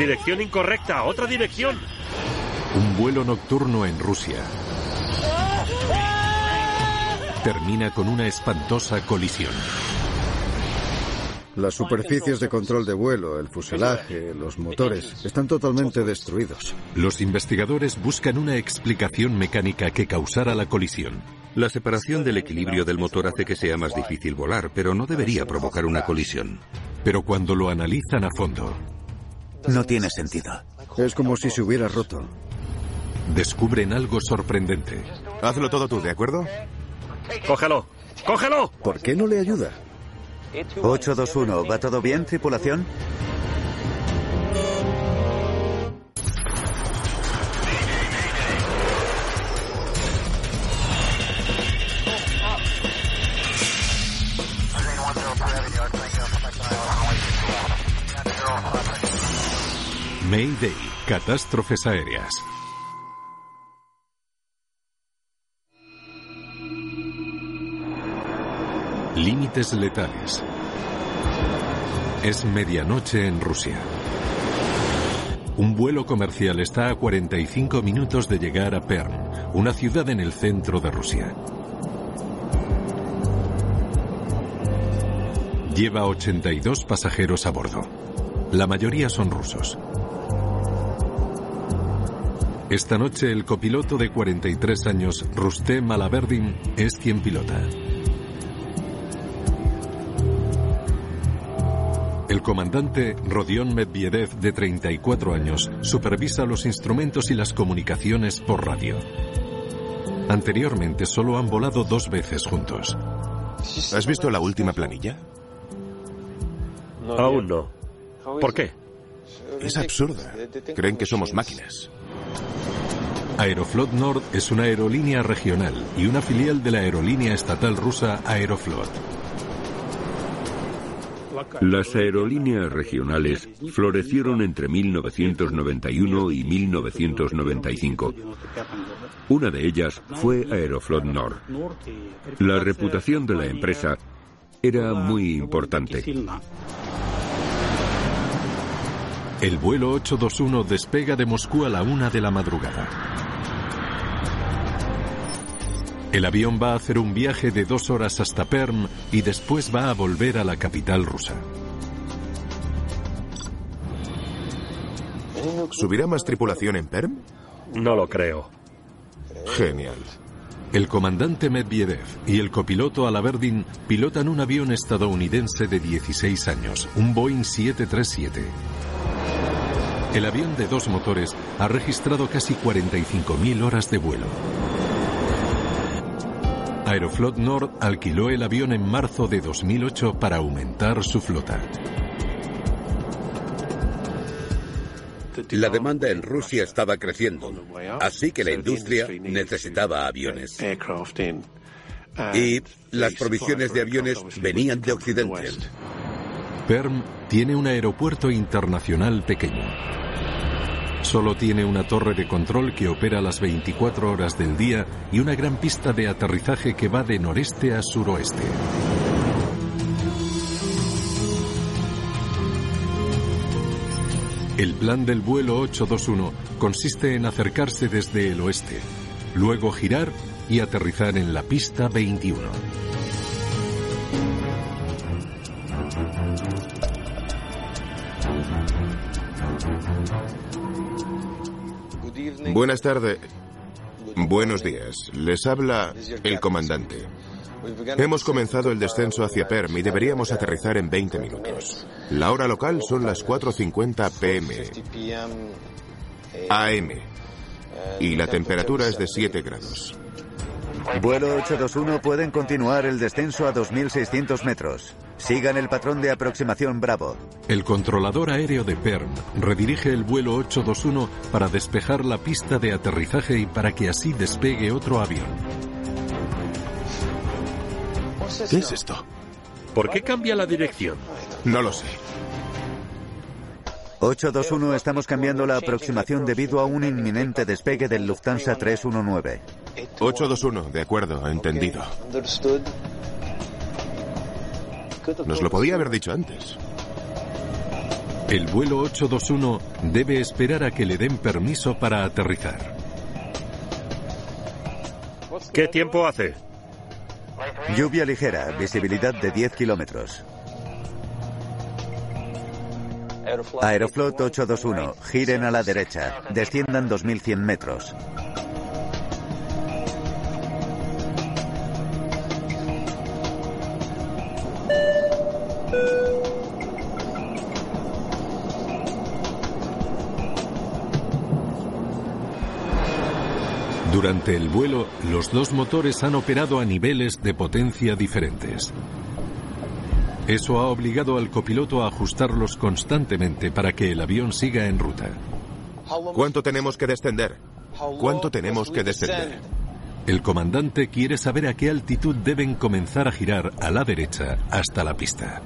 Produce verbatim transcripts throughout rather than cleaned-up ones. Dirección incorrecta, otra dirección. Un vuelo nocturno en Rusia termina con una espantosa colisión. Las superficies de control de vuelo, el fuselaje, los motores, están totalmente destruidos. Los investigadores buscan una explicación mecánica que causara la colisión. La separación del equilibrio del motor hace que sea más difícil volar, pero no debería provocar una colisión. Pero cuando lo analizan a fondo, no tiene sentido. Es como si se hubiera roto. Descubren algo sorprendente. Hazlo todo tú, ¿de acuerdo? ¡Cógelo! ¡Cógelo! ¿Por qué no le ayuda? ocho dos uno, ¿va todo bien, tripulación? Mayday, Catástrofes Aéreas. Límites letales. Es medianoche en Rusia. Un vuelo comercial está a cuarenta y cinco minutos de llegar a Perm, una ciudad en el centro de Rusia. Lleva ochenta y dos pasajeros a bordo. La mayoría son rusos. Esta noche el copiloto de cuarenta y tres años, Rustem Malaberdin, es quien pilota. El comandante Rodion Medvedev, de treinta y cuatro años, supervisa los instrumentos y las comunicaciones por radio. Anteriormente solo han volado dos veces juntos. ¿Has visto la última planilla? Aún no. ¿Por qué? Es absurda. Creen que somos máquinas. Aeroflot Nord es una aerolínea regional y una filial de la aerolínea estatal rusa Aeroflot. Las aerolíneas regionales florecieron entre mil novecientos noventa y uno y mil novecientos noventa y cinco. Una de ellas fue Aeroflot Nord. La reputación de la empresa era muy importante. El vuelo ocho dos uno despega de Moscú a la una de la madrugada. El avión va a hacer un viaje de dos horas hasta Perm y después va a volver a la capital rusa. ¿Subirá más tripulación en Perm? No lo creo. Genial. El comandante Medvedev y el copiloto Alaberdin pilotan un avión estadounidense de dieciséis años, un Boeing siete tres siete. El avión de dos motores ha registrado casi cuarenta y cinco mil horas de vuelo. Aeroflot Nord alquiló el avión en marzo de dos mil ocho para aumentar su flota. La demanda en Rusia estaba creciendo, así que la industria necesitaba aviones. Y las provisiones de aviones venían de Occidente. Perm tiene un aeropuerto internacional pequeño. Solo tiene una torre de control que opera las veinticuatro horas del día y una gran pista de aterrizaje que va de noreste a suroeste. El plan del vuelo ocho dos uno consiste en acercarse desde el oeste, luego girar y aterrizar en la pista veintiuno. Buenas tardes. Buenos días. Les habla el comandante. Hemos comenzado el descenso hacia Perm y deberíamos aterrizar en veinte minutos. La hora local son las cuatro cincuenta p m a m y la temperatura es de siete grados. Vuelo ocho dos uno, pueden continuar el descenso a dos mil seiscientos metros. Sigan el patrón de aproximación Bravo. El controlador aéreo de Perm redirige el vuelo ocho dos uno para despejar la pista de aterrizaje y para que así despegue otro avión. ¿Qué es esto? ¿Por qué cambia la dirección? No lo sé. ocho dos uno, estamos cambiando la aproximación debido a un inminente despegue del Lufthansa tres diecinueve. ocho dos uno, de acuerdo, entendido. Nos lo podía haber dicho antes. El vuelo ocho dos uno debe esperar a que le den permiso para aterrizar. ¿Qué tiempo hace? Lluvia ligera, visibilidad de diez kilómetros. Aeroflot ocho dos uno, giren a la derecha, desciendan dos mil cien metros. Durante el vuelo, los dos motores han operado a niveles de potencia diferentes. Eso ha obligado al copiloto a ajustarlos constantemente para que el avión siga en ruta. ¿Cuánto tenemos que descender? ¿Cuánto tenemos que descender? El comandante quiere saber a qué altitud deben comenzar a girar a la derecha hasta la pista.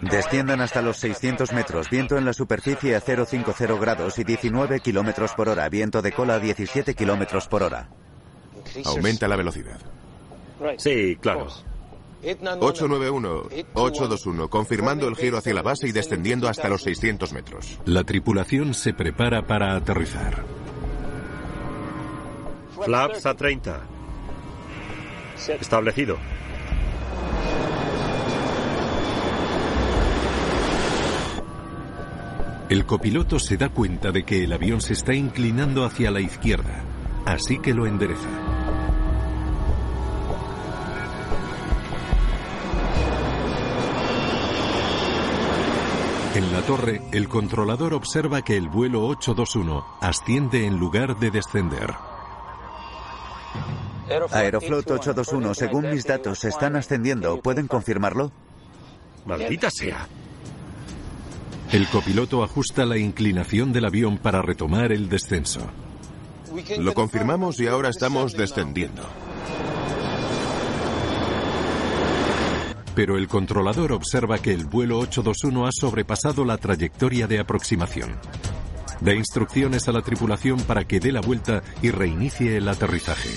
Desciendan hasta los seiscientos metros, viento en la superficie a cero coma cincuenta grados y diecinueve kilómetros por hora, viento de cola a diecisiete kilómetros por hora. Aumenta la velocidad. Sí, claro. ocho nueve uno, ocho dos uno, confirmando el giro hacia la base y descendiendo hasta los seiscientos metros. La tripulación se prepara para aterrizar. Flaps a treinta. Establecido. El copiloto se da cuenta de que el avión se está inclinando hacia la izquierda, así que lo endereza. En la torre, el controlador observa que el vuelo ocho dos uno asciende en lugar de descender. Aeroflot ocho dos uno, según mis datos, están ascendiendo. ¿Pueden confirmarlo? ¡Maldita sea! El copiloto ajusta la inclinación del avión para retomar el descenso. Lo confirmamos y ahora estamos descendiendo. Pero el controlador observa que el vuelo ocho dos uno ha sobrepasado la trayectoria de aproximación. Da instrucciones a la tripulación para que dé la vuelta y reinicie el aterrizaje.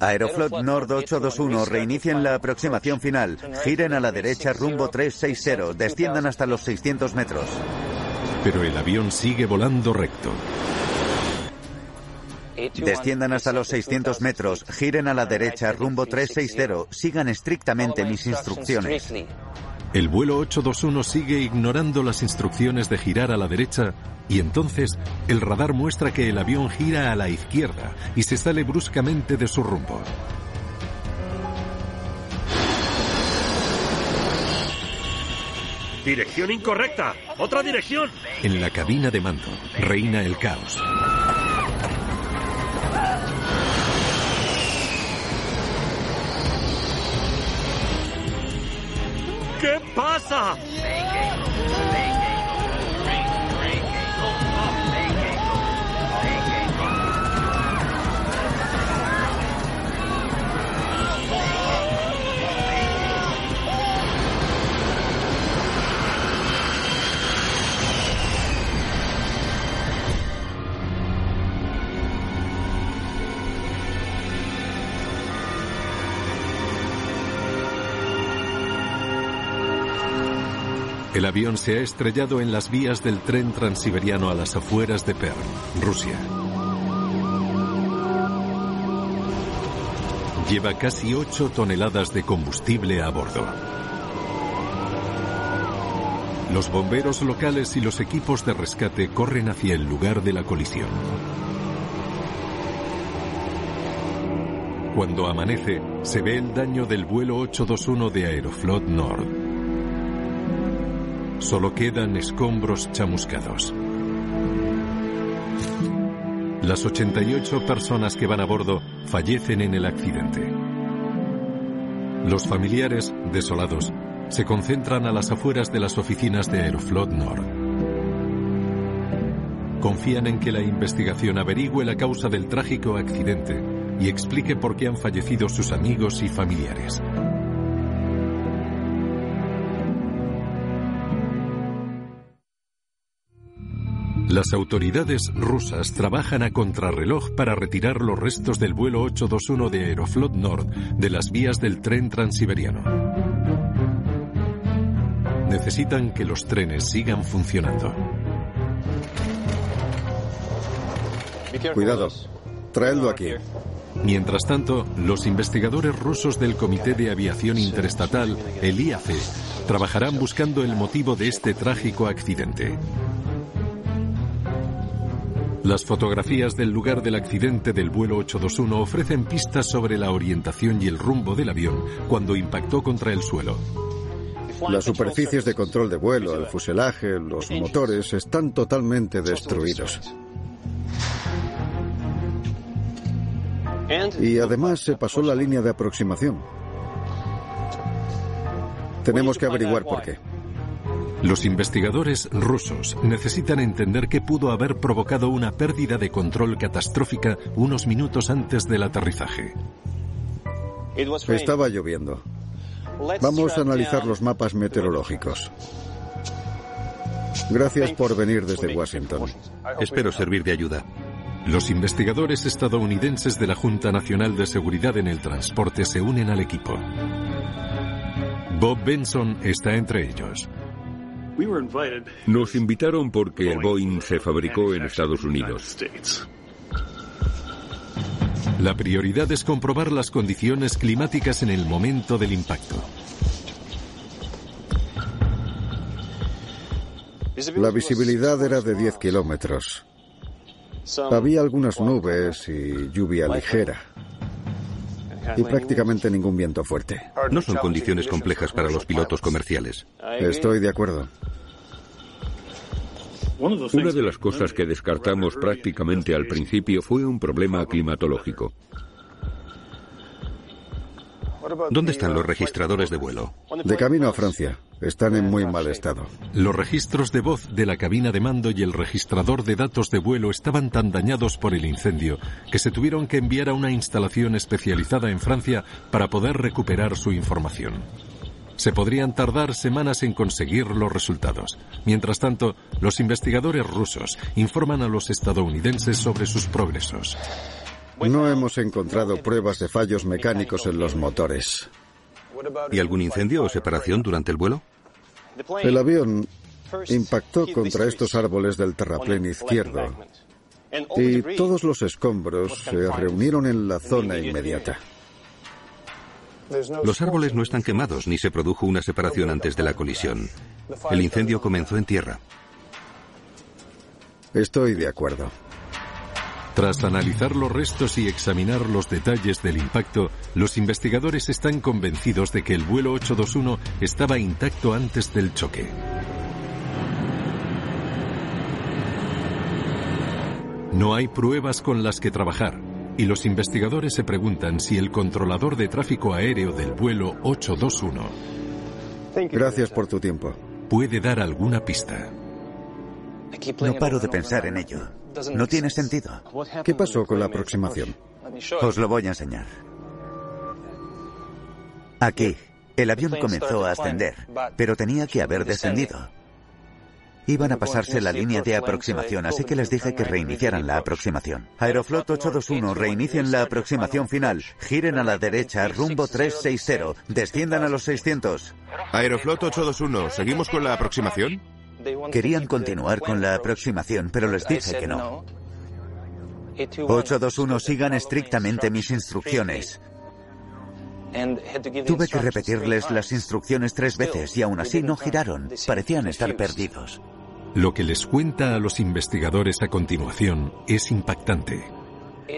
Aeroflot Nord ocho dos uno, reinicien la aproximación final, giren a la derecha rumbo trescientos sesenta, desciendan hasta los seiscientos metros. Pero el avión sigue volando recto. Desciendan hasta los seiscientos metros, giren a la derecha rumbo trescientos sesenta, sigan estrictamente mis instrucciones. El vuelo ocho dos uno sigue ignorando las instrucciones de girar a la derecha y entonces el radar muestra que el avión gira a la izquierda y se sale bruscamente de su rumbo. ¡Dirección incorrecta! ¡Otra dirección! En la cabina de mando reina el caos. ¿Qué pasa? El avión se ha estrellado en las vías del tren transiberiano a las afueras de Perm, Rusia. Lleva casi ocho toneladas de combustible a bordo. Los bomberos locales y los equipos de rescate corren hacia el lugar de la colisión. Cuando amanece, se ve el daño del vuelo ocho dos uno de Aeroflot Nord. Solo quedan escombros chamuscados. Las ochenta y ocho personas que van a bordo fallecen en el accidente. Los familiares, desolados, se concentran a las afueras de las oficinas de Aeroflot Nord. Confían en que la investigación averigüe la causa del trágico accidente y explique por qué han fallecido sus amigos y familiares. Las autoridades rusas trabajan a contrarreloj para retirar los restos del vuelo ocho dos uno de Aeroflot Nord de las vías del tren transiberiano. necesitan que los trenes sigan funcionando. Cuidado, traedlo aquí. Mientras tanto, los investigadores rusos del Comité de Aviación Interestatal, el I A C, trabajarán buscando el motivo de este trágico accidente. Las fotografías del lugar del accidente del vuelo ocho dos uno ofrecen pistas sobre la orientación y el rumbo del avión cuando impactó contra el suelo. Las superficies de control de vuelo, el fuselaje, los motores están totalmente destruidos. Y además se pasó la línea de aproximación. Tenemos que averiguar por qué. Los investigadores rusos necesitan entender qué pudo haber provocado una pérdida de control catastrófica unos minutos antes del aterrizaje. Estaba lloviendo. Vamos a analizar los mapas meteorológicos. Gracias por venir desde Washington. Espero servir de ayuda. Los investigadores estadounidenses de la Junta Nacional de Seguridad en el Transporte se unen al equipo. Bob Benson está entre ellos. Nos invitaron porque el Boeing se fabricó en Estados Unidos. La prioridad es comprobar las condiciones climáticas en el momento del impacto. La visibilidad era de diez kilómetros. Había algunas nubes y lluvia ligera. Y prácticamente ningún viento fuerte. No son condiciones complejas para los pilotos comerciales. Estoy de acuerdo. Una de las cosas que descartamos prácticamente al principio fue un problema climatológico. ¿Dónde están los registradores de vuelo? De camino a Francia. Están en muy mal estado. Los registros de voz de la cabina de mando y el registrador de datos de vuelo estaban tan dañados por el incendio que se tuvieron que enviar a una instalación especializada en Francia para poder recuperar su información. Se podrían tardar semanas en conseguir los resultados. Mientras tanto, los investigadores rusos informan a los estadounidenses sobre sus progresos. No hemos encontrado pruebas de fallos mecánicos en los motores. ¿Y algún incendio o separación durante el vuelo? El avión impactó contra estos árboles del terraplén izquierdo y todos los escombros se reunieron en la zona inmediata. Los árboles no están quemados ni se produjo una separación antes de la colisión. El incendio comenzó en tierra. Estoy de acuerdo. Tras analizar los restos y examinar los detalles del impacto, los investigadores están convencidos de que el vuelo ocho dos uno estaba intacto antes del choque. No hay pruebas con las que trabajar, y los investigadores se preguntan si el controlador de tráfico aéreo del vuelo ocho dos uno... Gracias por tu tiempo. ...puede dar alguna pista. No paro de pensar en ello. No tiene sentido. ¿Qué pasó con la aproximación? Os lo voy a enseñar. Aquí, el avión comenzó a ascender, pero tenía que haber descendido. Iban a pasarse la línea de aproximación, así que les dije que reiniciaran la aproximación. Aeroflot ocho dos uno, reinicien la aproximación final. Giren a la derecha, rumbo trescientos sesenta. Desciendan a los seiscientos. Aeroflot ocho dos uno, ¿seguimos con la aproximación? Querían continuar con la aproximación, pero les dije que no. ocho dos uno, sigan estrictamente mis instrucciones. Tuve que repetirles las instrucciones tres veces y aún así no giraron. Parecían estar perdidos. Lo que les cuenta a los investigadores a continuación es impactante.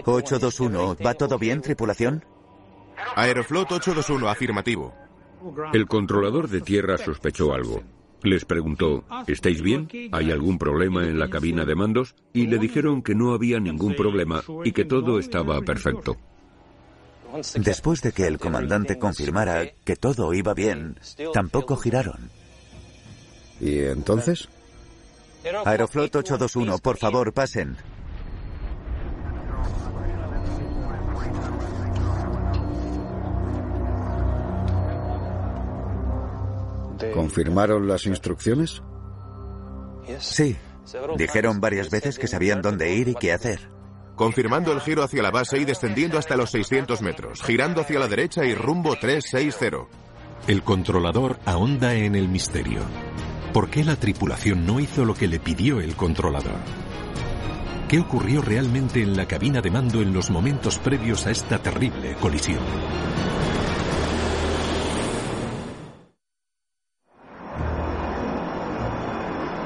ocho dos uno, ¿va todo bien, tripulación? Aeroflot ocho dos uno, afirmativo. El controlador de tierra sospechó algo. Les preguntó, ¿estáis bien? ¿Hay algún problema en la cabina de mandos? Y le dijeron que no había ningún problema y que todo estaba perfecto. Después de que el comandante confirmara que todo iba bien, tampoco giraron. ¿Y entonces? Aeroflot ocho dos uno, por favor, pasen. ¿Confirmaron las instrucciones? Sí. Dijeron varias veces que sabían dónde ir y qué hacer. Confirmando el giro hacia la base y descendiendo hasta los seiscientos metros, girando hacia la derecha y rumbo trescientos sesenta. El controlador ahonda en el misterio. ¿Por qué la tripulación no hizo lo que le pidió el controlador? ¿Qué ocurrió realmente en la cabina de mando en los momentos previos a esta terrible colisión?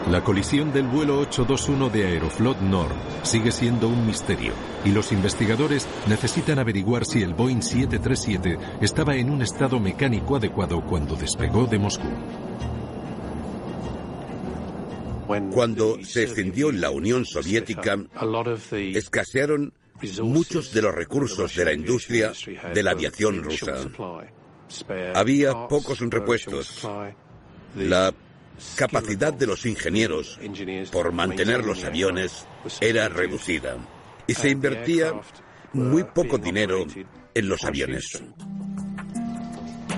La colisión del vuelo ocho dos uno de Aeroflot Nord sigue siendo un misterio y los investigadores necesitan averiguar si el Boeing siete tres siete estaba en un estado mecánico adecuado cuando despegó de Moscú. Cuando se extendió la Unión Soviética, escasearon muchos de los recursos de la industria de la aviación rusa. Había pocos repuestos. La capacidad de los ingenieros por mantener los aviones era reducida y se invertía muy poco dinero en los aviones.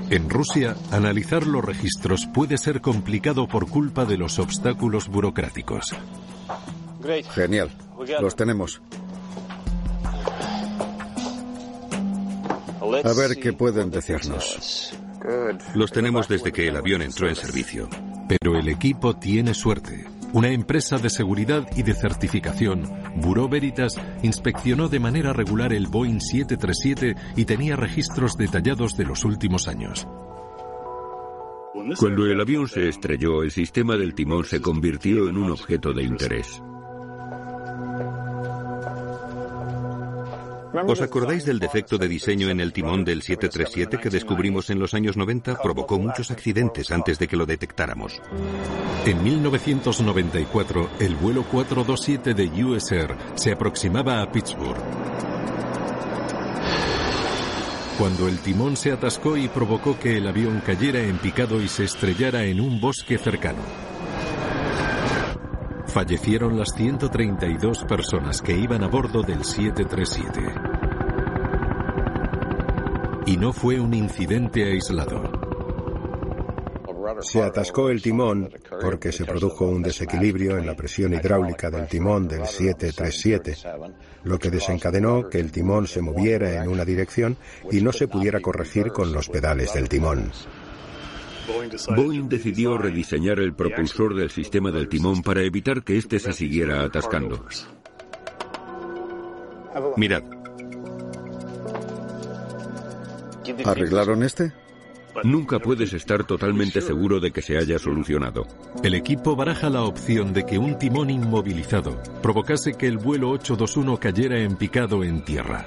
En Rusia, analizar los registros puede ser complicado por culpa de los obstáculos burocráticos. Genial, los tenemos. A ver qué pueden decirnos. Los tenemos desde que el avión entró en servicio. Pero el equipo tiene suerte. Una empresa de seguridad y de certificación, Bureau Veritas, inspeccionó de manera regular el Boeing siete tres siete y tenía registros detallados de los últimos años. Cuando el avión se estrelló, el sistema del timón se convirtió en un objeto de interés. ¿Os acordáis del defecto de diseño en el timón del siete tres siete que descubrimos en los años noventa? Provocó muchos accidentes antes de que lo detectáramos. En mil novecientos noventa y cuatro, el vuelo cuatro dos siete de U S Air se aproximaba a Pittsburgh, cuando el timón se atascó y provocó que el avión cayera en picado y se estrellara en un bosque cercano. Fallecieron las ciento treinta y dos personas que iban a bordo del siete tres siete. Y no fue un incidente aislado. Se atascó el timón porque se produjo un desequilibrio en la presión hidráulica del timón del siete tres siete, lo que desencadenó que el timón se moviera en una dirección y no se pudiera corregir con los pedales del timón. Boeing decidió rediseñar el propulsor del sistema del timón para evitar que éste se siguiera atascando. Mirad. ¿Arreglaron este? Nunca puedes estar totalmente seguro de que se haya solucionado. El equipo baraja la opción de que un timón inmovilizado provocase que el vuelo ocho dos uno cayera en picado en tierra.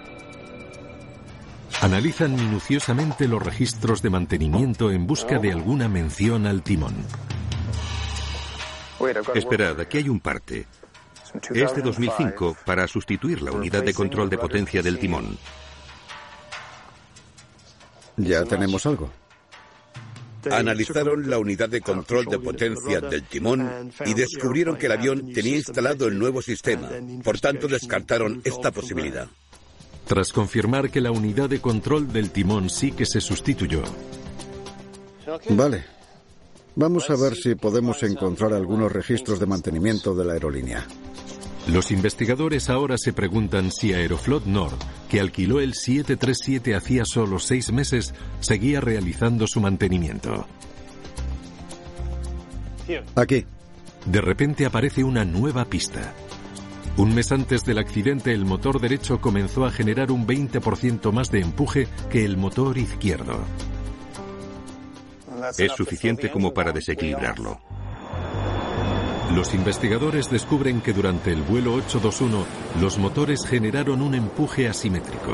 Analizan minuciosamente los registros de mantenimiento en busca de alguna mención al timón. Esperad, aquí hay un parte. Es de dos mil cinco para sustituir la unidad de control de potencia del timón. Ya tenemos algo. Analizaron la unidad de control de potencia del timón y descubrieron que el avión tenía instalado el nuevo sistema. Por tanto, descartaron esta posibilidad. Tras confirmar que la unidad de control del timón sí que se sustituyó. Vale. Vamos a ver si podemos encontrar algunos registros de mantenimiento de la aerolínea. Los investigadores ahora se preguntan si Aeroflot Nord, que alquiló el siete tres siete hacía solo seis meses, seguía realizando su mantenimiento. Aquí. De repente aparece una nueva pista. Un mes antes del accidente, el motor derecho comenzó a generar un veinte por ciento más de empuje que el motor izquierdo. Es suficiente como para desequilibrarlo. Los investigadores descubren que durante el vuelo ocho dos uno, los motores generaron un empuje asimétrico.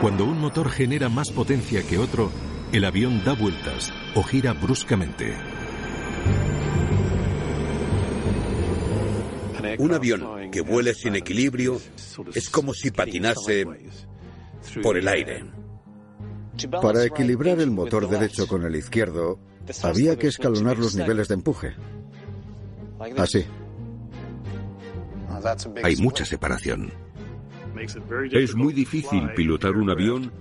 Cuando un motor genera más potencia que otro, el avión da vueltas o gira bruscamente. Un avión que vuele sin equilibrio es como si patinase por el aire. Para equilibrar el motor derecho con el izquierdo, había que escalonar los niveles de empuje. Así. Hay mucha separación. Es muy difícil pilotar un avión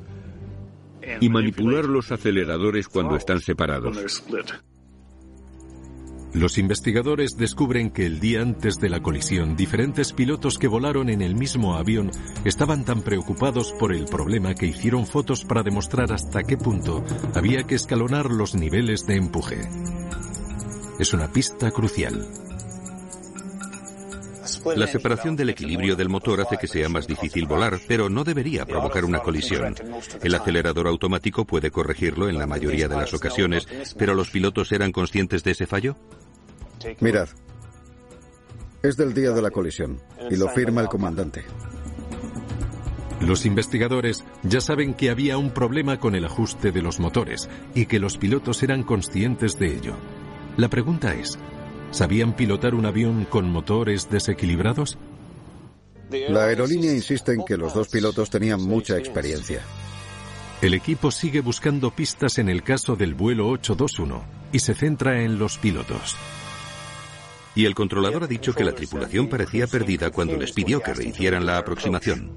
y manipular los aceleradores cuando están separados. Los investigadores descubren que el día antes de la colisión, diferentes pilotos que volaron en el mismo avión estaban tan preocupados por el problema que hicieron fotos para demostrar hasta qué punto había que escalonar los niveles de empuje. Es una pista crucial. La separación del equilibrio del motor hace que sea más difícil volar, pero no debería provocar una colisión. El acelerador automático puede corregirlo en la mayoría de las ocasiones, pero ¿los pilotos eran conscientes de ese fallo? Mirad, es del día de la colisión y lo firma el comandante. Los investigadores ya saben que había un problema con el ajuste de los motores y que los pilotos eran conscientes de ello. La pregunta es, ¿sabían pilotar un avión con motores desequilibrados? La aerolínea insiste en que los dos pilotos tenían mucha experiencia. El equipo sigue buscando pistas en el caso del vuelo ocho dos uno y se centra en los pilotos. Y el controlador ha dicho que la tripulación parecía perdida cuando les pidió que rehicieran la aproximación.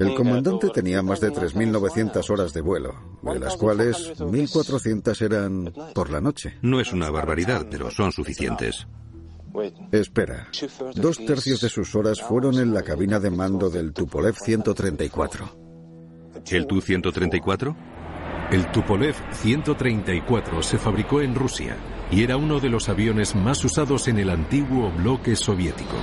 El comandante tenía más de tres mil novecientas horas de vuelo, de las cuales mil cuatrocientas eran por la noche. No es una barbaridad, pero son suficientes. Espera, dos tercios de sus horas fueron en la cabina de mando del Tupolev ciento treinta y cuatro. ¿El Tu ciento treinta y cuatro? El Tupolev ciento treinta y cuatro se fabricó en Rusia y era uno de los aviones más usados en el antiguo bloque soviético.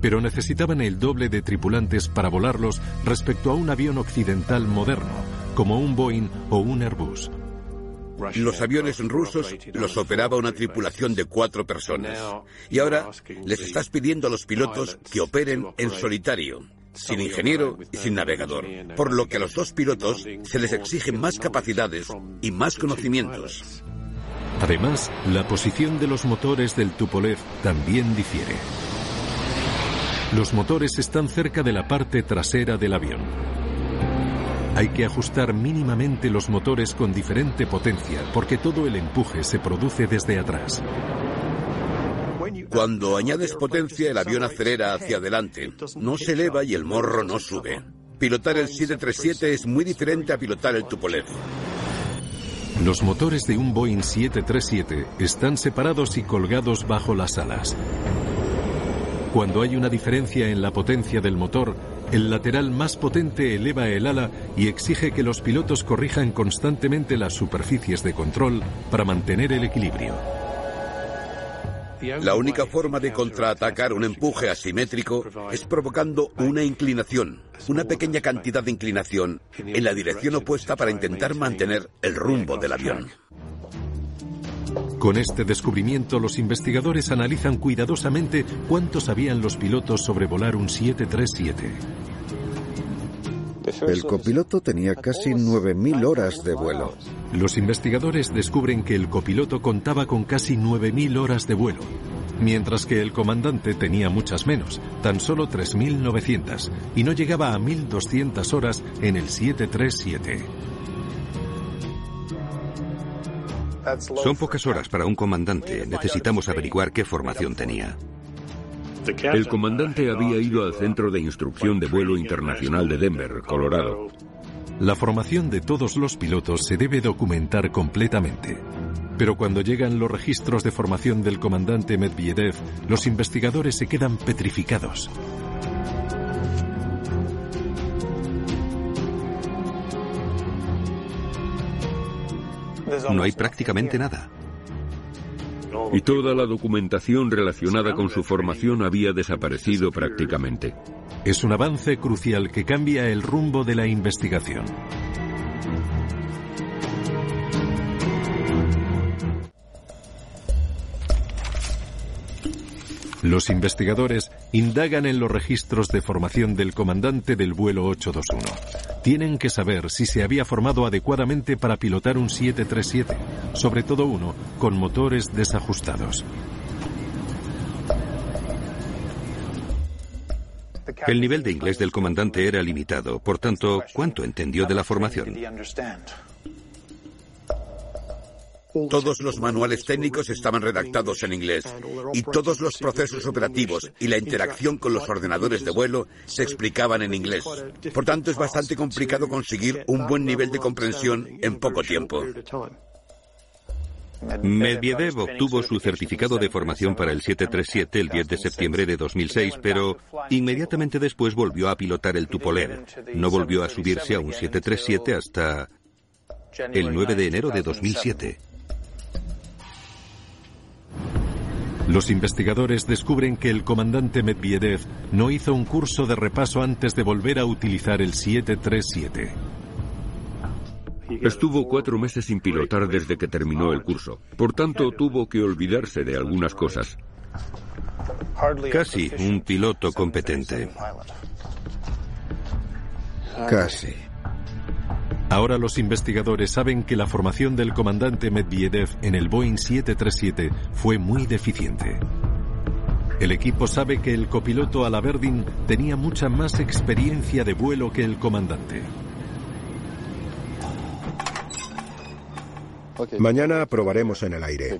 Pero necesitaban el doble de tripulantes para volarlos respecto a un avión occidental moderno, como un Boeing o un Airbus. Los aviones rusos los operaba una tripulación de cuatro personas. Y ahora les estás pidiendo a los pilotos que operen en solitario, sin ingeniero y sin navegador. Por lo que a los dos pilotos se les exigen más capacidades y más conocimientos. Además, la posición de los motores del Tupolev también difiere. Los motores están cerca de la parte trasera del avión. Hay que ajustar mínimamente los motores con diferente potencia, porque todo el empuje se produce desde atrás. Cuando añades potencia, el avión acelera hacia adelante, no se eleva y el morro no sube. Pilotar el siete treinta y siete es muy diferente a pilotar el Tupolev. Los motores de un Boeing siete treinta y siete están separados y colgados bajo las alas. Cuando hay una diferencia en la potencia del motor, el lateral más potente eleva el ala y exige que los pilotos corrijan constantemente las superficies de control para mantener el equilibrio. La única forma de contraatacar un empuje asimétrico es provocando una inclinación, una pequeña cantidad de inclinación en la dirección opuesta para intentar mantener el rumbo del avión. Con este descubrimiento, los investigadores analizan cuidadosamente cuánto sabían los pilotos sobre volar un siete treinta y siete. El copiloto tenía casi nueve mil horas de vuelo. Los investigadores descubren que el copiloto contaba con casi nueve mil horas de vuelo, mientras que el comandante tenía muchas menos, tan solo tres mil novecientas, y no llegaba a mil doscientas horas en el siete treinta y siete. Son pocas horas para un comandante. Necesitamos averiguar qué formación tenía. El comandante había ido al Centro de Instrucción de Vuelo Internacional de Denver, Colorado. La formación de todos los pilotos se debe documentar completamente. Pero cuando llegan los registros de formación del comandante Medvedev, los investigadores se quedan petrificados. No hay prácticamente nada. Y toda la documentación relacionada con su formación había desaparecido prácticamente. Es un avance crucial que cambia el rumbo de la investigación. Los investigadores indagan en los registros de formación del comandante del vuelo ocho dos uno. Tienen que saber si se había formado adecuadamente para pilotar un siete treinta y siete, sobre todo uno con motores desajustados. El nivel de inglés del comandante era limitado, por tanto, ¿cuánto entendió de la formación? Todos los manuales técnicos estaban redactados en inglés y todos los procesos operativos y la interacción con los ordenadores de vuelo se explicaban en inglés. Por tanto, es bastante complicado conseguir un buen nivel de comprensión en poco tiempo. Medvedev obtuvo su certificado de formación para el siete treinta y siete el diez de septiembre de dos mil seis, pero inmediatamente después volvió a pilotar el Tupolev. No volvió a subirse a un siete treinta y siete hasta el nueve de enero de dos mil siete. Los investigadores descubren que el comandante Medvedev no hizo un curso de repaso antes de volver a utilizar el siete treinta y siete. Estuvo cuatro meses sin pilotar desde que terminó el curso. Por tanto, tuvo que olvidarse de algunas cosas. Casi un piloto competente. Casi. Ahora los investigadores saben que la formación del comandante Medvedev en el Boeing siete treinta y siete fue muy deficiente. El equipo sabe que el copiloto Malaberdin tenía mucha más experiencia de vuelo que el comandante. Mañana probaremos en el aire.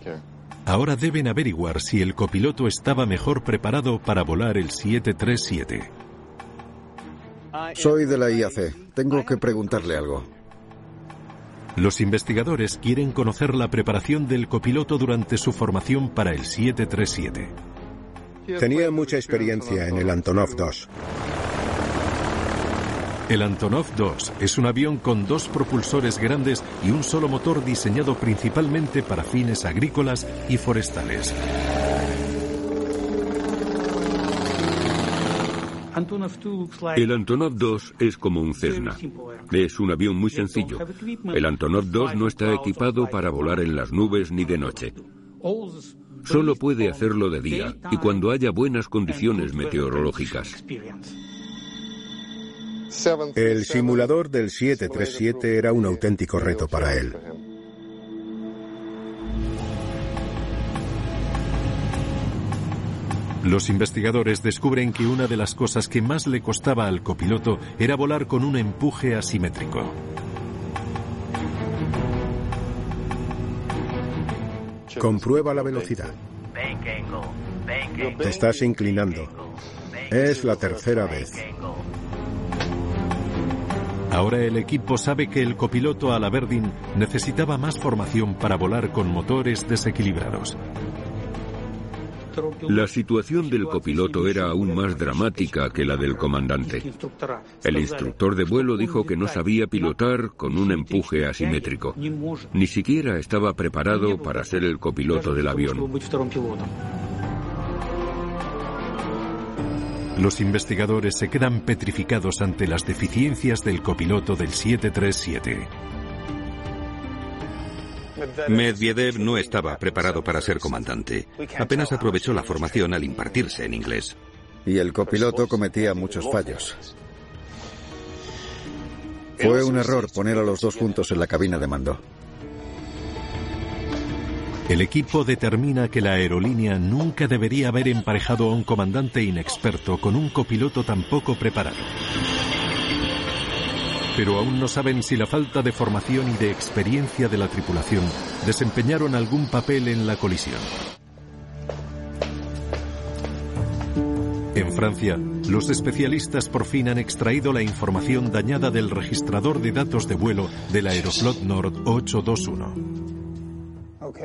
Ahora deben averiguar si el copiloto estaba mejor preparado para volar el siete treinta y siete. Soy de la I A C. Tengo que preguntarle algo. Los investigadores quieren conocer la preparación del copiloto durante su formación para el siete treinta y siete. Tenía mucha experiencia en el Antonov dos. El Antonov dos es un avión con dos propulsores grandes y un solo motor diseñado principalmente para fines agrícolas y forestales. El Antonov dos es como un Cessna. Es un avión muy sencillo. El Antonov dos no está equipado para volar en las nubes ni de noche. Solo puede hacerlo de día y cuando haya buenas condiciones meteorológicas. El simulador del siete treinta y siete era un auténtico reto para él. Los investigadores descubren que una de las cosas que más le costaba al copiloto era volar con un empuje asimétrico. Comprueba la velocidad. Te estás inclinando. Es la tercera vez. Ahora el equipo sabe que el copiloto Malaberdin necesitaba más formación para volar con motores desequilibrados. La situación del copiloto era aún más dramática que la del comandante. El instructor de vuelo dijo que no sabía pilotar con un empuje asimétrico. Ni siquiera estaba preparado para ser el copiloto del avión. Los investigadores se quedan petrificados ante las deficiencias del copiloto del siete treinta y siete. Medvedev no estaba preparado para ser comandante. Apenas aprovechó la formación al impartirse en inglés. Y el copiloto cometía muchos fallos. Fue un error poner a los dos juntos en la cabina de mando. El equipo determina que la aerolínea nunca debería haber emparejado a un comandante inexperto con un copiloto tan poco preparado. Pero aún no saben si la falta de formación y de experiencia de la tripulación desempeñaron algún papel en la colisión. En Francia, los especialistas por fin han extraído la información dañada del registrador de datos de vuelo del Aeroflot Nord ocho dos uno.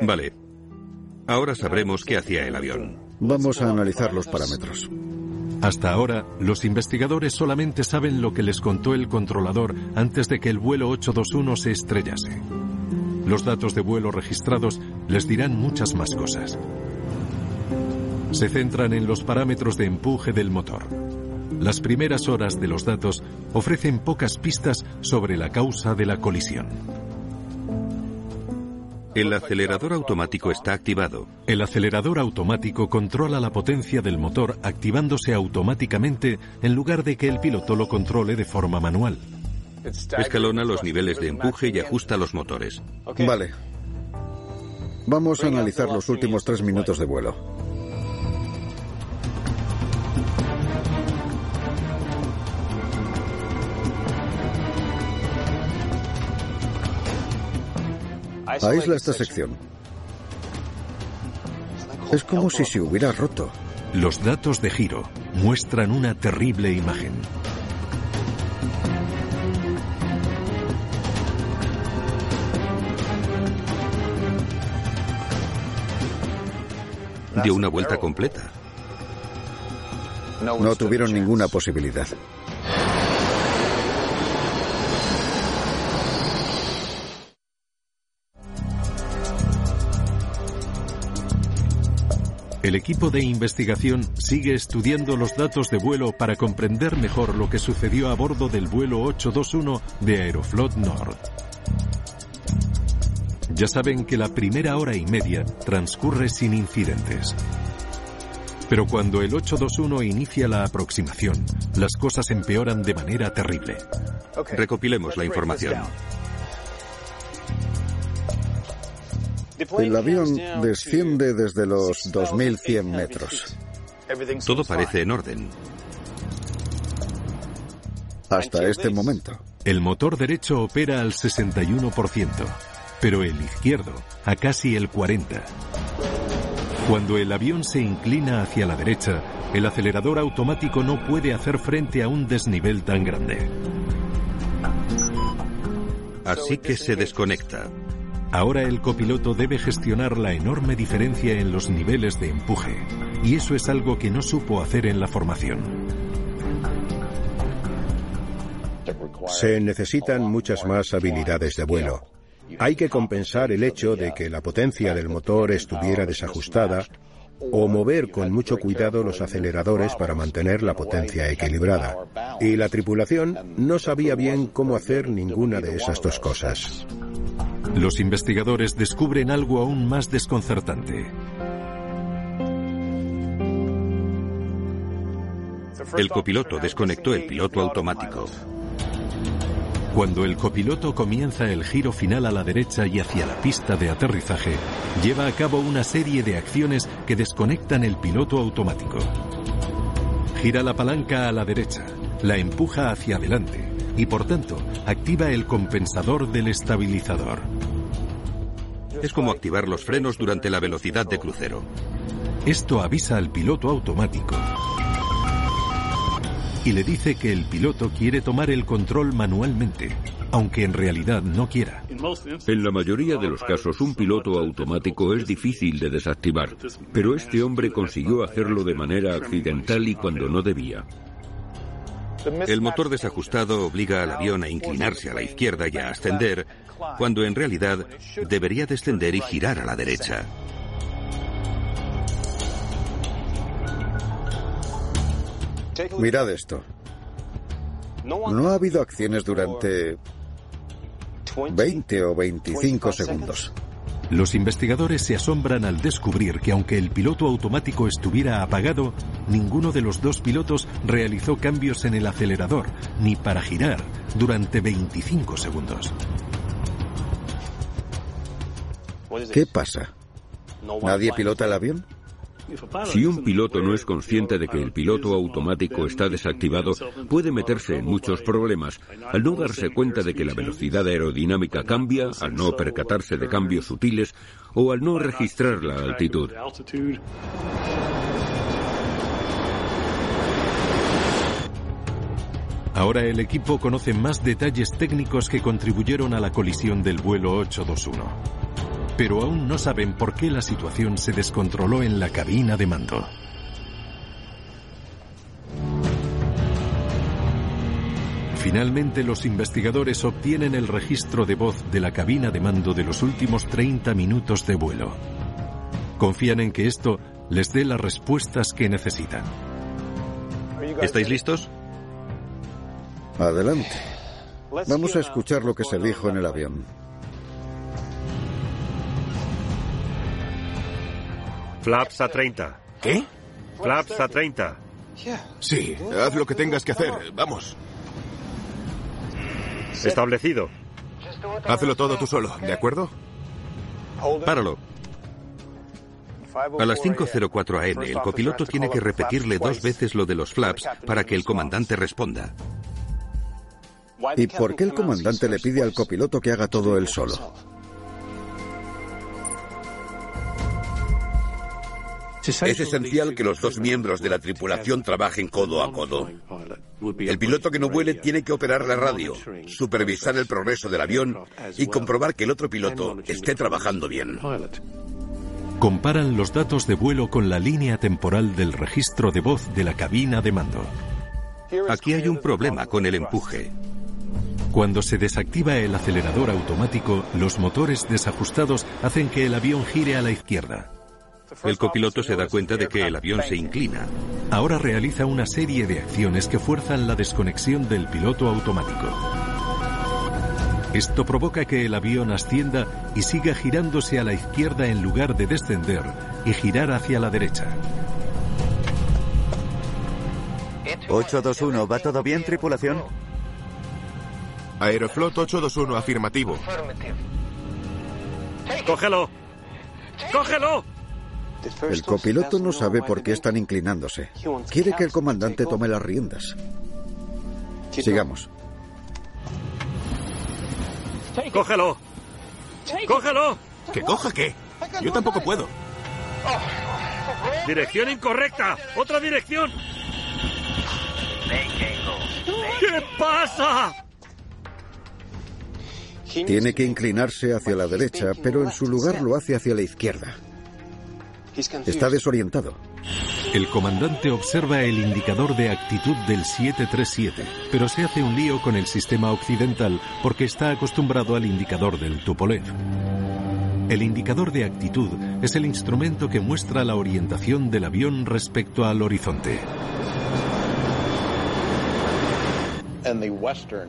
Vale. Ahora sabremos qué hacía el avión. Vamos a analizar los parámetros. Hasta ahora, los investigadores solamente saben lo que les contó el controlador antes de que el vuelo ocho dos uno se estrellase. Los datos de vuelo registrados les dirán muchas más cosas. Se centran en los parámetros de empuje del motor. Las primeras horas de los datos ofrecen pocas pistas sobre la causa de la colisión. El acelerador automático está activado. El acelerador automático controla la potencia del motor activándose automáticamente en lugar de que el piloto lo controle de forma manual. Escalona los niveles de empuje y ajusta los motores. Vale. Vamos a analizar los últimos tres minutos de vuelo. Aísla esta sección. Es como si se hubiera roto. Los datos de giro muestran una terrible imagen. Dio una vuelta completa. No tuvieron ninguna posibilidad. El equipo de investigación sigue estudiando los datos de vuelo para comprender mejor lo que sucedió a bordo del vuelo ocho dos uno de Aeroflot Nord. Ya saben que la primera hora y media transcurre sin incidentes. Pero cuando el ocho dos uno inicia la aproximación, las cosas empeoran de manera terrible. Recopilemos la información. El avión desciende desde los dos mil cien metros. Todo parece en orden. Hasta este momento. El motor derecho opera al sesenta y uno por ciento, pero el izquierdo a casi el cuarenta por ciento. Cuando el avión se inclina hacia la derecha, el acelerador automático no puede hacer frente a un desnivel tan grande. Así que se desconecta. Ahora el copiloto debe gestionar la enorme diferencia en los niveles de empuje, y eso es algo que no supo hacer en la formación. Se necesitan muchas más habilidades de vuelo. Hay que compensar el hecho de que la potencia del motor estuviera desajustada o mover con mucho cuidado los aceleradores para mantener la potencia equilibrada. Y la tripulación no sabía bien cómo hacer ninguna de esas dos cosas. Los investigadores descubren algo aún más desconcertante. El copiloto desconectó el piloto automático. Cuando el copiloto comienza el giro final a la derecha y hacia la pista de aterrizaje, lleva a cabo una serie de acciones que desconectan el piloto automático. Gira la palanca a la derecha, la empuja hacia adelante y, por tanto, activa el compensador del estabilizador. Es como activar los frenos durante la velocidad de crucero. Esto avisa al piloto automático y le dice que el piloto quiere tomar el control manualmente, aunque en realidad no quiera. En la mayoría de los casos, un piloto automático es difícil de desactivar, pero este hombre consiguió hacerlo de manera accidental y cuando no debía. El motor desajustado obliga al avión a inclinarse a la izquierda y a ascender, cuando en realidad debería descender y girar a la derecha. Mirad esto. No ha habido acciones durante veinte o veinticinco segundos. Los investigadores se asombran al descubrir que aunque el piloto automático estuviera apagado, ninguno de los dos pilotos realizó cambios en el acelerador, ni para girar, durante veinticinco segundos. ¿Qué pasa? ¿Nadie pilota el avión? Si un piloto no es consciente de que el piloto automático está desactivado, puede meterse en muchos problemas, al no darse cuenta de que la velocidad aerodinámica cambia, al no percatarse de cambios sutiles o al no registrar la altitud. Ahora el equipo conoce más detalles técnicos que contribuyeron a la colisión del vuelo ocho dos uno. Pero aún no saben por qué la situación se descontroló en la cabina de mando. Finalmente, los investigadores obtienen el registro de voz de la cabina de mando de los últimos treinta minutos de vuelo. Confían en que esto les dé las respuestas que necesitan. ¿Estáis listos? Adelante. Vamos a escuchar lo que se dijo en el avión. Flaps a treinta. ¿Qué? Flaps a treinta. Sí, haz lo que tengas que hacer. Vamos. Establecido. Hazlo todo tú solo, ¿de acuerdo? Páralo. A las cinco cero cuatro a eme, el copiloto tiene que repetirle dos veces lo de los flaps para que el comandante responda. ¿Y por qué el comandante le pide al copiloto que haga todo él solo? Es esencial que los dos miembros de la tripulación trabajen codo a codo. El piloto que no vuele tiene que operar la radio, supervisar el progreso del avión y comprobar que el otro piloto esté trabajando bien. Comparan los datos de vuelo con la línea temporal del registro de voz de la cabina de mando. Aquí hay un problema con el empuje. Cuando se desactiva el acelerador automático, los motores desajustados hacen que el avión gire a la izquierda. El copiloto se da cuenta de que el avión se inclina. Ahora realiza una serie de acciones que fuerzan la desconexión del piloto automático. Esto provoca que el avión ascienda y siga girándose a la izquierda en lugar de descender y girar hacia la derecha. ocho dos uno, ¿va todo bien, tripulación? Aeroflot ocho dos uno, afirmativo. ¡Cógelo! ¡Cógelo! El copiloto no sabe por qué están inclinándose. Quiere que el comandante tome las riendas. Sigamos. ¡Cógelo! ¡Cógelo! ¿Que coja qué? Yo tampoco puedo. ¡Dirección incorrecta! ¡Otra dirección! ¿Qué pasa? Tiene que inclinarse hacia la derecha, pero en su lugar lo hace hacia la izquierda. Está desorientado. El comandante observa el indicador de actitud del siete tres siete, pero se hace un lío con el sistema occidental porque está acostumbrado al indicador del Tupolev. El indicador de actitud es el instrumento que muestra la orientación del avión respecto al horizonte.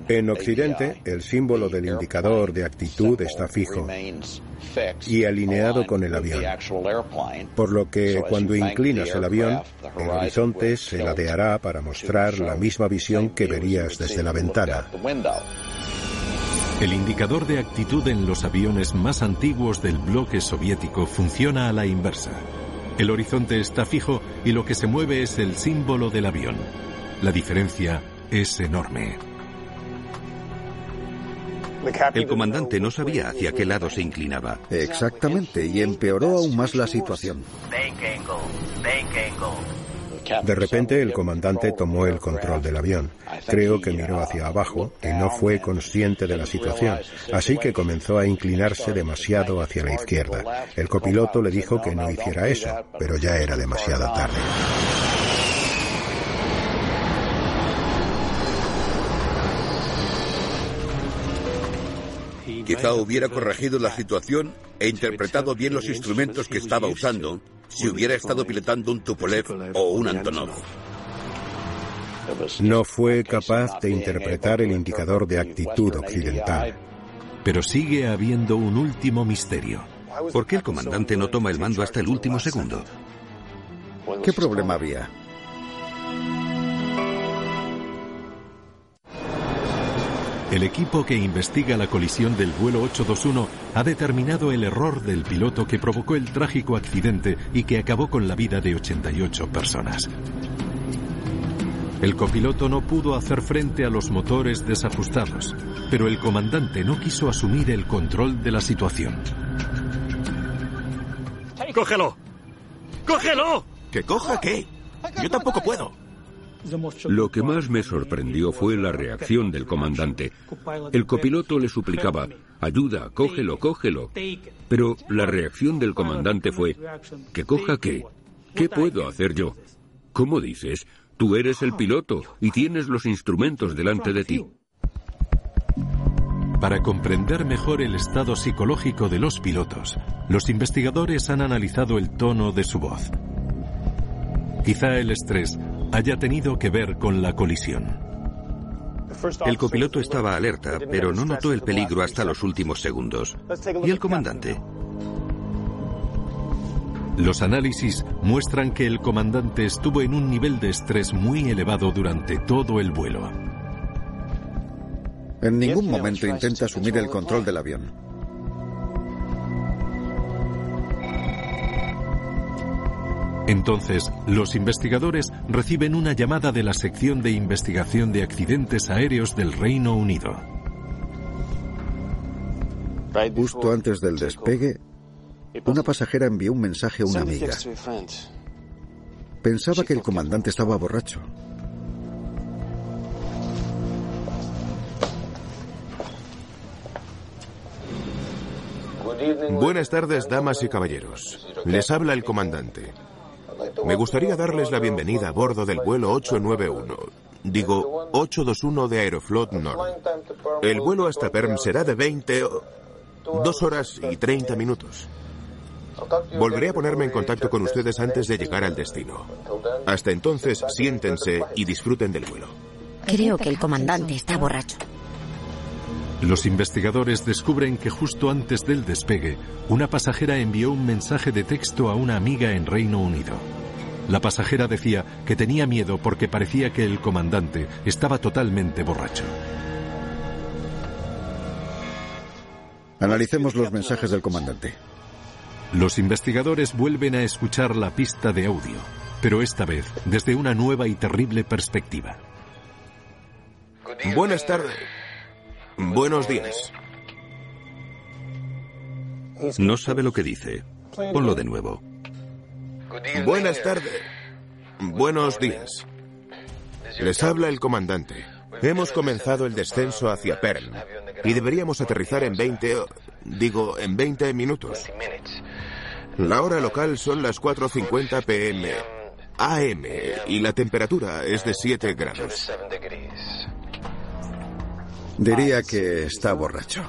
En Occidente, el símbolo del indicador de actitud está fijo y alineado con el avión, por lo que cuando inclinas el avión, el horizonte se ladeará para mostrar la misma visión que verías desde la ventana. El indicador de actitud en los aviones más antiguos del bloque soviético funciona a la inversa. El horizonte está fijo y lo que se mueve es el símbolo del avión. La diferencia es enorme. El comandante no sabía hacia qué lado se inclinaba. Exactamente, y empeoró aún más la situación. De repente, el comandante tomó el control del avión. Creo que miró hacia abajo y no fue consciente de la situación, así que comenzó a inclinarse demasiado hacia la izquierda. El copiloto le dijo que no hiciera eso, pero ya era demasiado tarde. Quizá hubiera corregido la situación e interpretado bien los instrumentos que estaba usando si hubiera estado pilotando un Tupolev o un Antonov. No fue capaz de interpretar el indicador de actitud occidental. Pero sigue habiendo un último misterio. ¿Por qué el comandante no toma el mando hasta el último segundo? ¿Qué problema había? El equipo que investiga la colisión del vuelo ocho dos uno ha determinado el error del piloto que provocó el trágico accidente y que acabó con la vida de ochenta y ocho personas. El copiloto no pudo hacer frente a los motores desajustados, pero el comandante no quiso asumir el control de la situación. ¡Cógelo! ¡Cógelo! ¿Que coja qué? Yo tampoco puedo. Lo que más me sorprendió fue la reacción del comandante. El copiloto le suplicaba, ayuda, cógelo, cógelo. Pero la reacción del comandante fue, ¿que coja qué? ¿Qué puedo hacer yo? ¿Cómo dices? Tú eres el piloto y tienes los instrumentos delante de ti. Para comprender mejor el estado psicológico de los pilotos, los investigadores han analizado el tono de su voz. Quizá el estrés haya tenido que ver con la colisión. El copiloto estaba alerta, pero no notó el peligro hasta los últimos segundos. ¿Y el comandante? Los análisis muestran que el comandante estuvo en un nivel de estrés muy elevado durante todo el vuelo. En ningún momento intenta asumir el control del avión. Entonces, los investigadores reciben una llamada de la sección de investigación de accidentes aéreos del Reino Unido. Justo antes del despegue, una pasajera envió un mensaje a una amiga. Pensaba que el comandante estaba borracho. Buenas tardes, damas y caballeros. Les habla el comandante. Me gustaría darles la bienvenida a bordo del vuelo ocho nueve uno, digo ocho dos uno de Aeroflot Nord. El vuelo hasta Perm será de veinte, dos horas y treinta minutos. Volveré a ponerme en contacto con ustedes antes de llegar al destino. Hasta entonces, siéntense y disfruten del vuelo. Creo que el comandante está borracho. Los investigadores descubren que justo antes del despegue, una pasajera envió un mensaje de texto a una amiga en Reino Unido. La pasajera decía que tenía miedo porque parecía que el comandante estaba totalmente borracho. Analicemos los mensajes del comandante. Los investigadores vuelven a escuchar la pista de audio, pero esta vez desde una nueva y terrible perspectiva. Buenas tardes. Buenos días. No sabe lo que dice. Ponlo de nuevo. Buenas tardes. Buenos días. Les habla el comandante. Hemos comenzado el descenso hacia Perm y deberíamos aterrizar en veinte, digo, en veinte minutos. La hora local son las cuatro cincuenta p m a m y la temperatura es de siete grados. Diría que está borracho.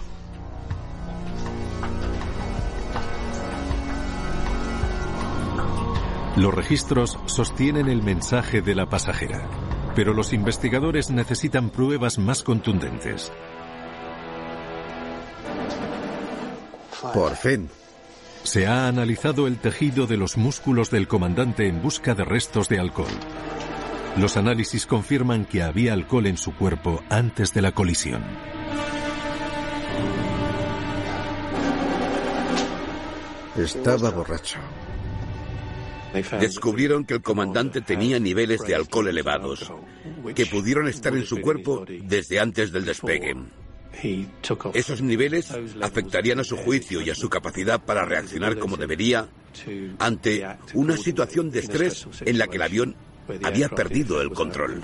Los registros sostienen el mensaje de la pasajera, pero los investigadores necesitan pruebas más contundentes. Por fin. Se ha analizado el tejido de los músculos del comandante en busca de restos de alcohol. Los análisis confirman que había alcohol en su cuerpo antes de la colisión. Estaba borracho. Descubrieron que el comandante tenía niveles de alcohol elevados, que pudieron estar en su cuerpo desde antes del despegue. Esos niveles afectarían a su juicio y a su capacidad para reaccionar como debería ante una situación de estrés en la que el avión había perdido el control.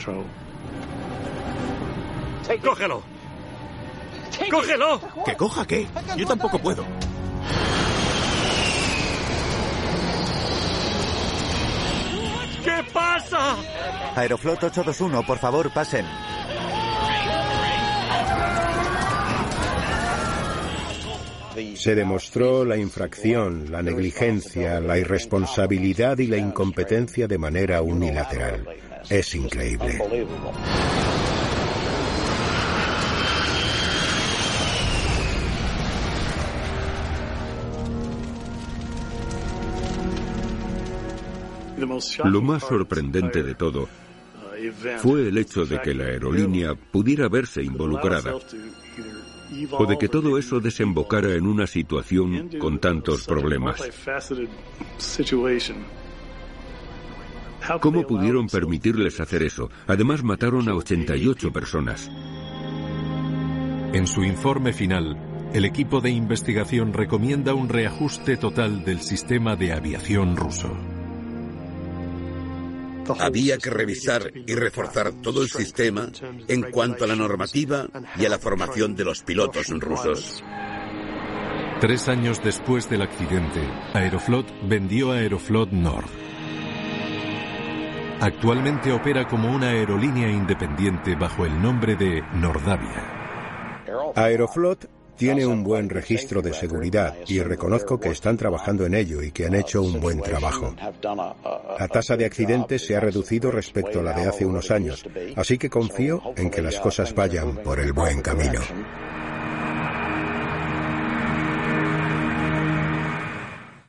¡Cógelo! ¡Cógelo! ¿Que coja qué? Yo tampoco puedo. ¿Qué pasa? Aeroflot ocho dos uno, por favor, pasen. Se demostró la infracción, la negligencia, la irresponsabilidad y la incompetencia de manera unilateral. Es increíble. Lo más sorprendente de todo fue el hecho de que la aerolínea pudiera verse involucrada, o de que todo eso desembocara en una situación con tantos problemas. ¿Cómo pudieron permitirles hacer eso? Además, mataron a ochenta y ocho personas. En su informe final, el equipo de investigación recomienda un reajuste total del sistema de aviación ruso. Había que revisar y reforzar todo el sistema en cuanto a la normativa y a la formación de los pilotos rusos. Tres años después del accidente, Aeroflot vendió a Aeroflot Nord. Actualmente opera como una aerolínea independiente bajo el nombre de Nordavia. Aeroflot tiene un buen registro de seguridad y reconozco que están trabajando en ello y que han hecho un buen trabajo. La tasa de accidentes se ha reducido respecto a la de hace unos años, así que confío en que las cosas vayan por el buen camino.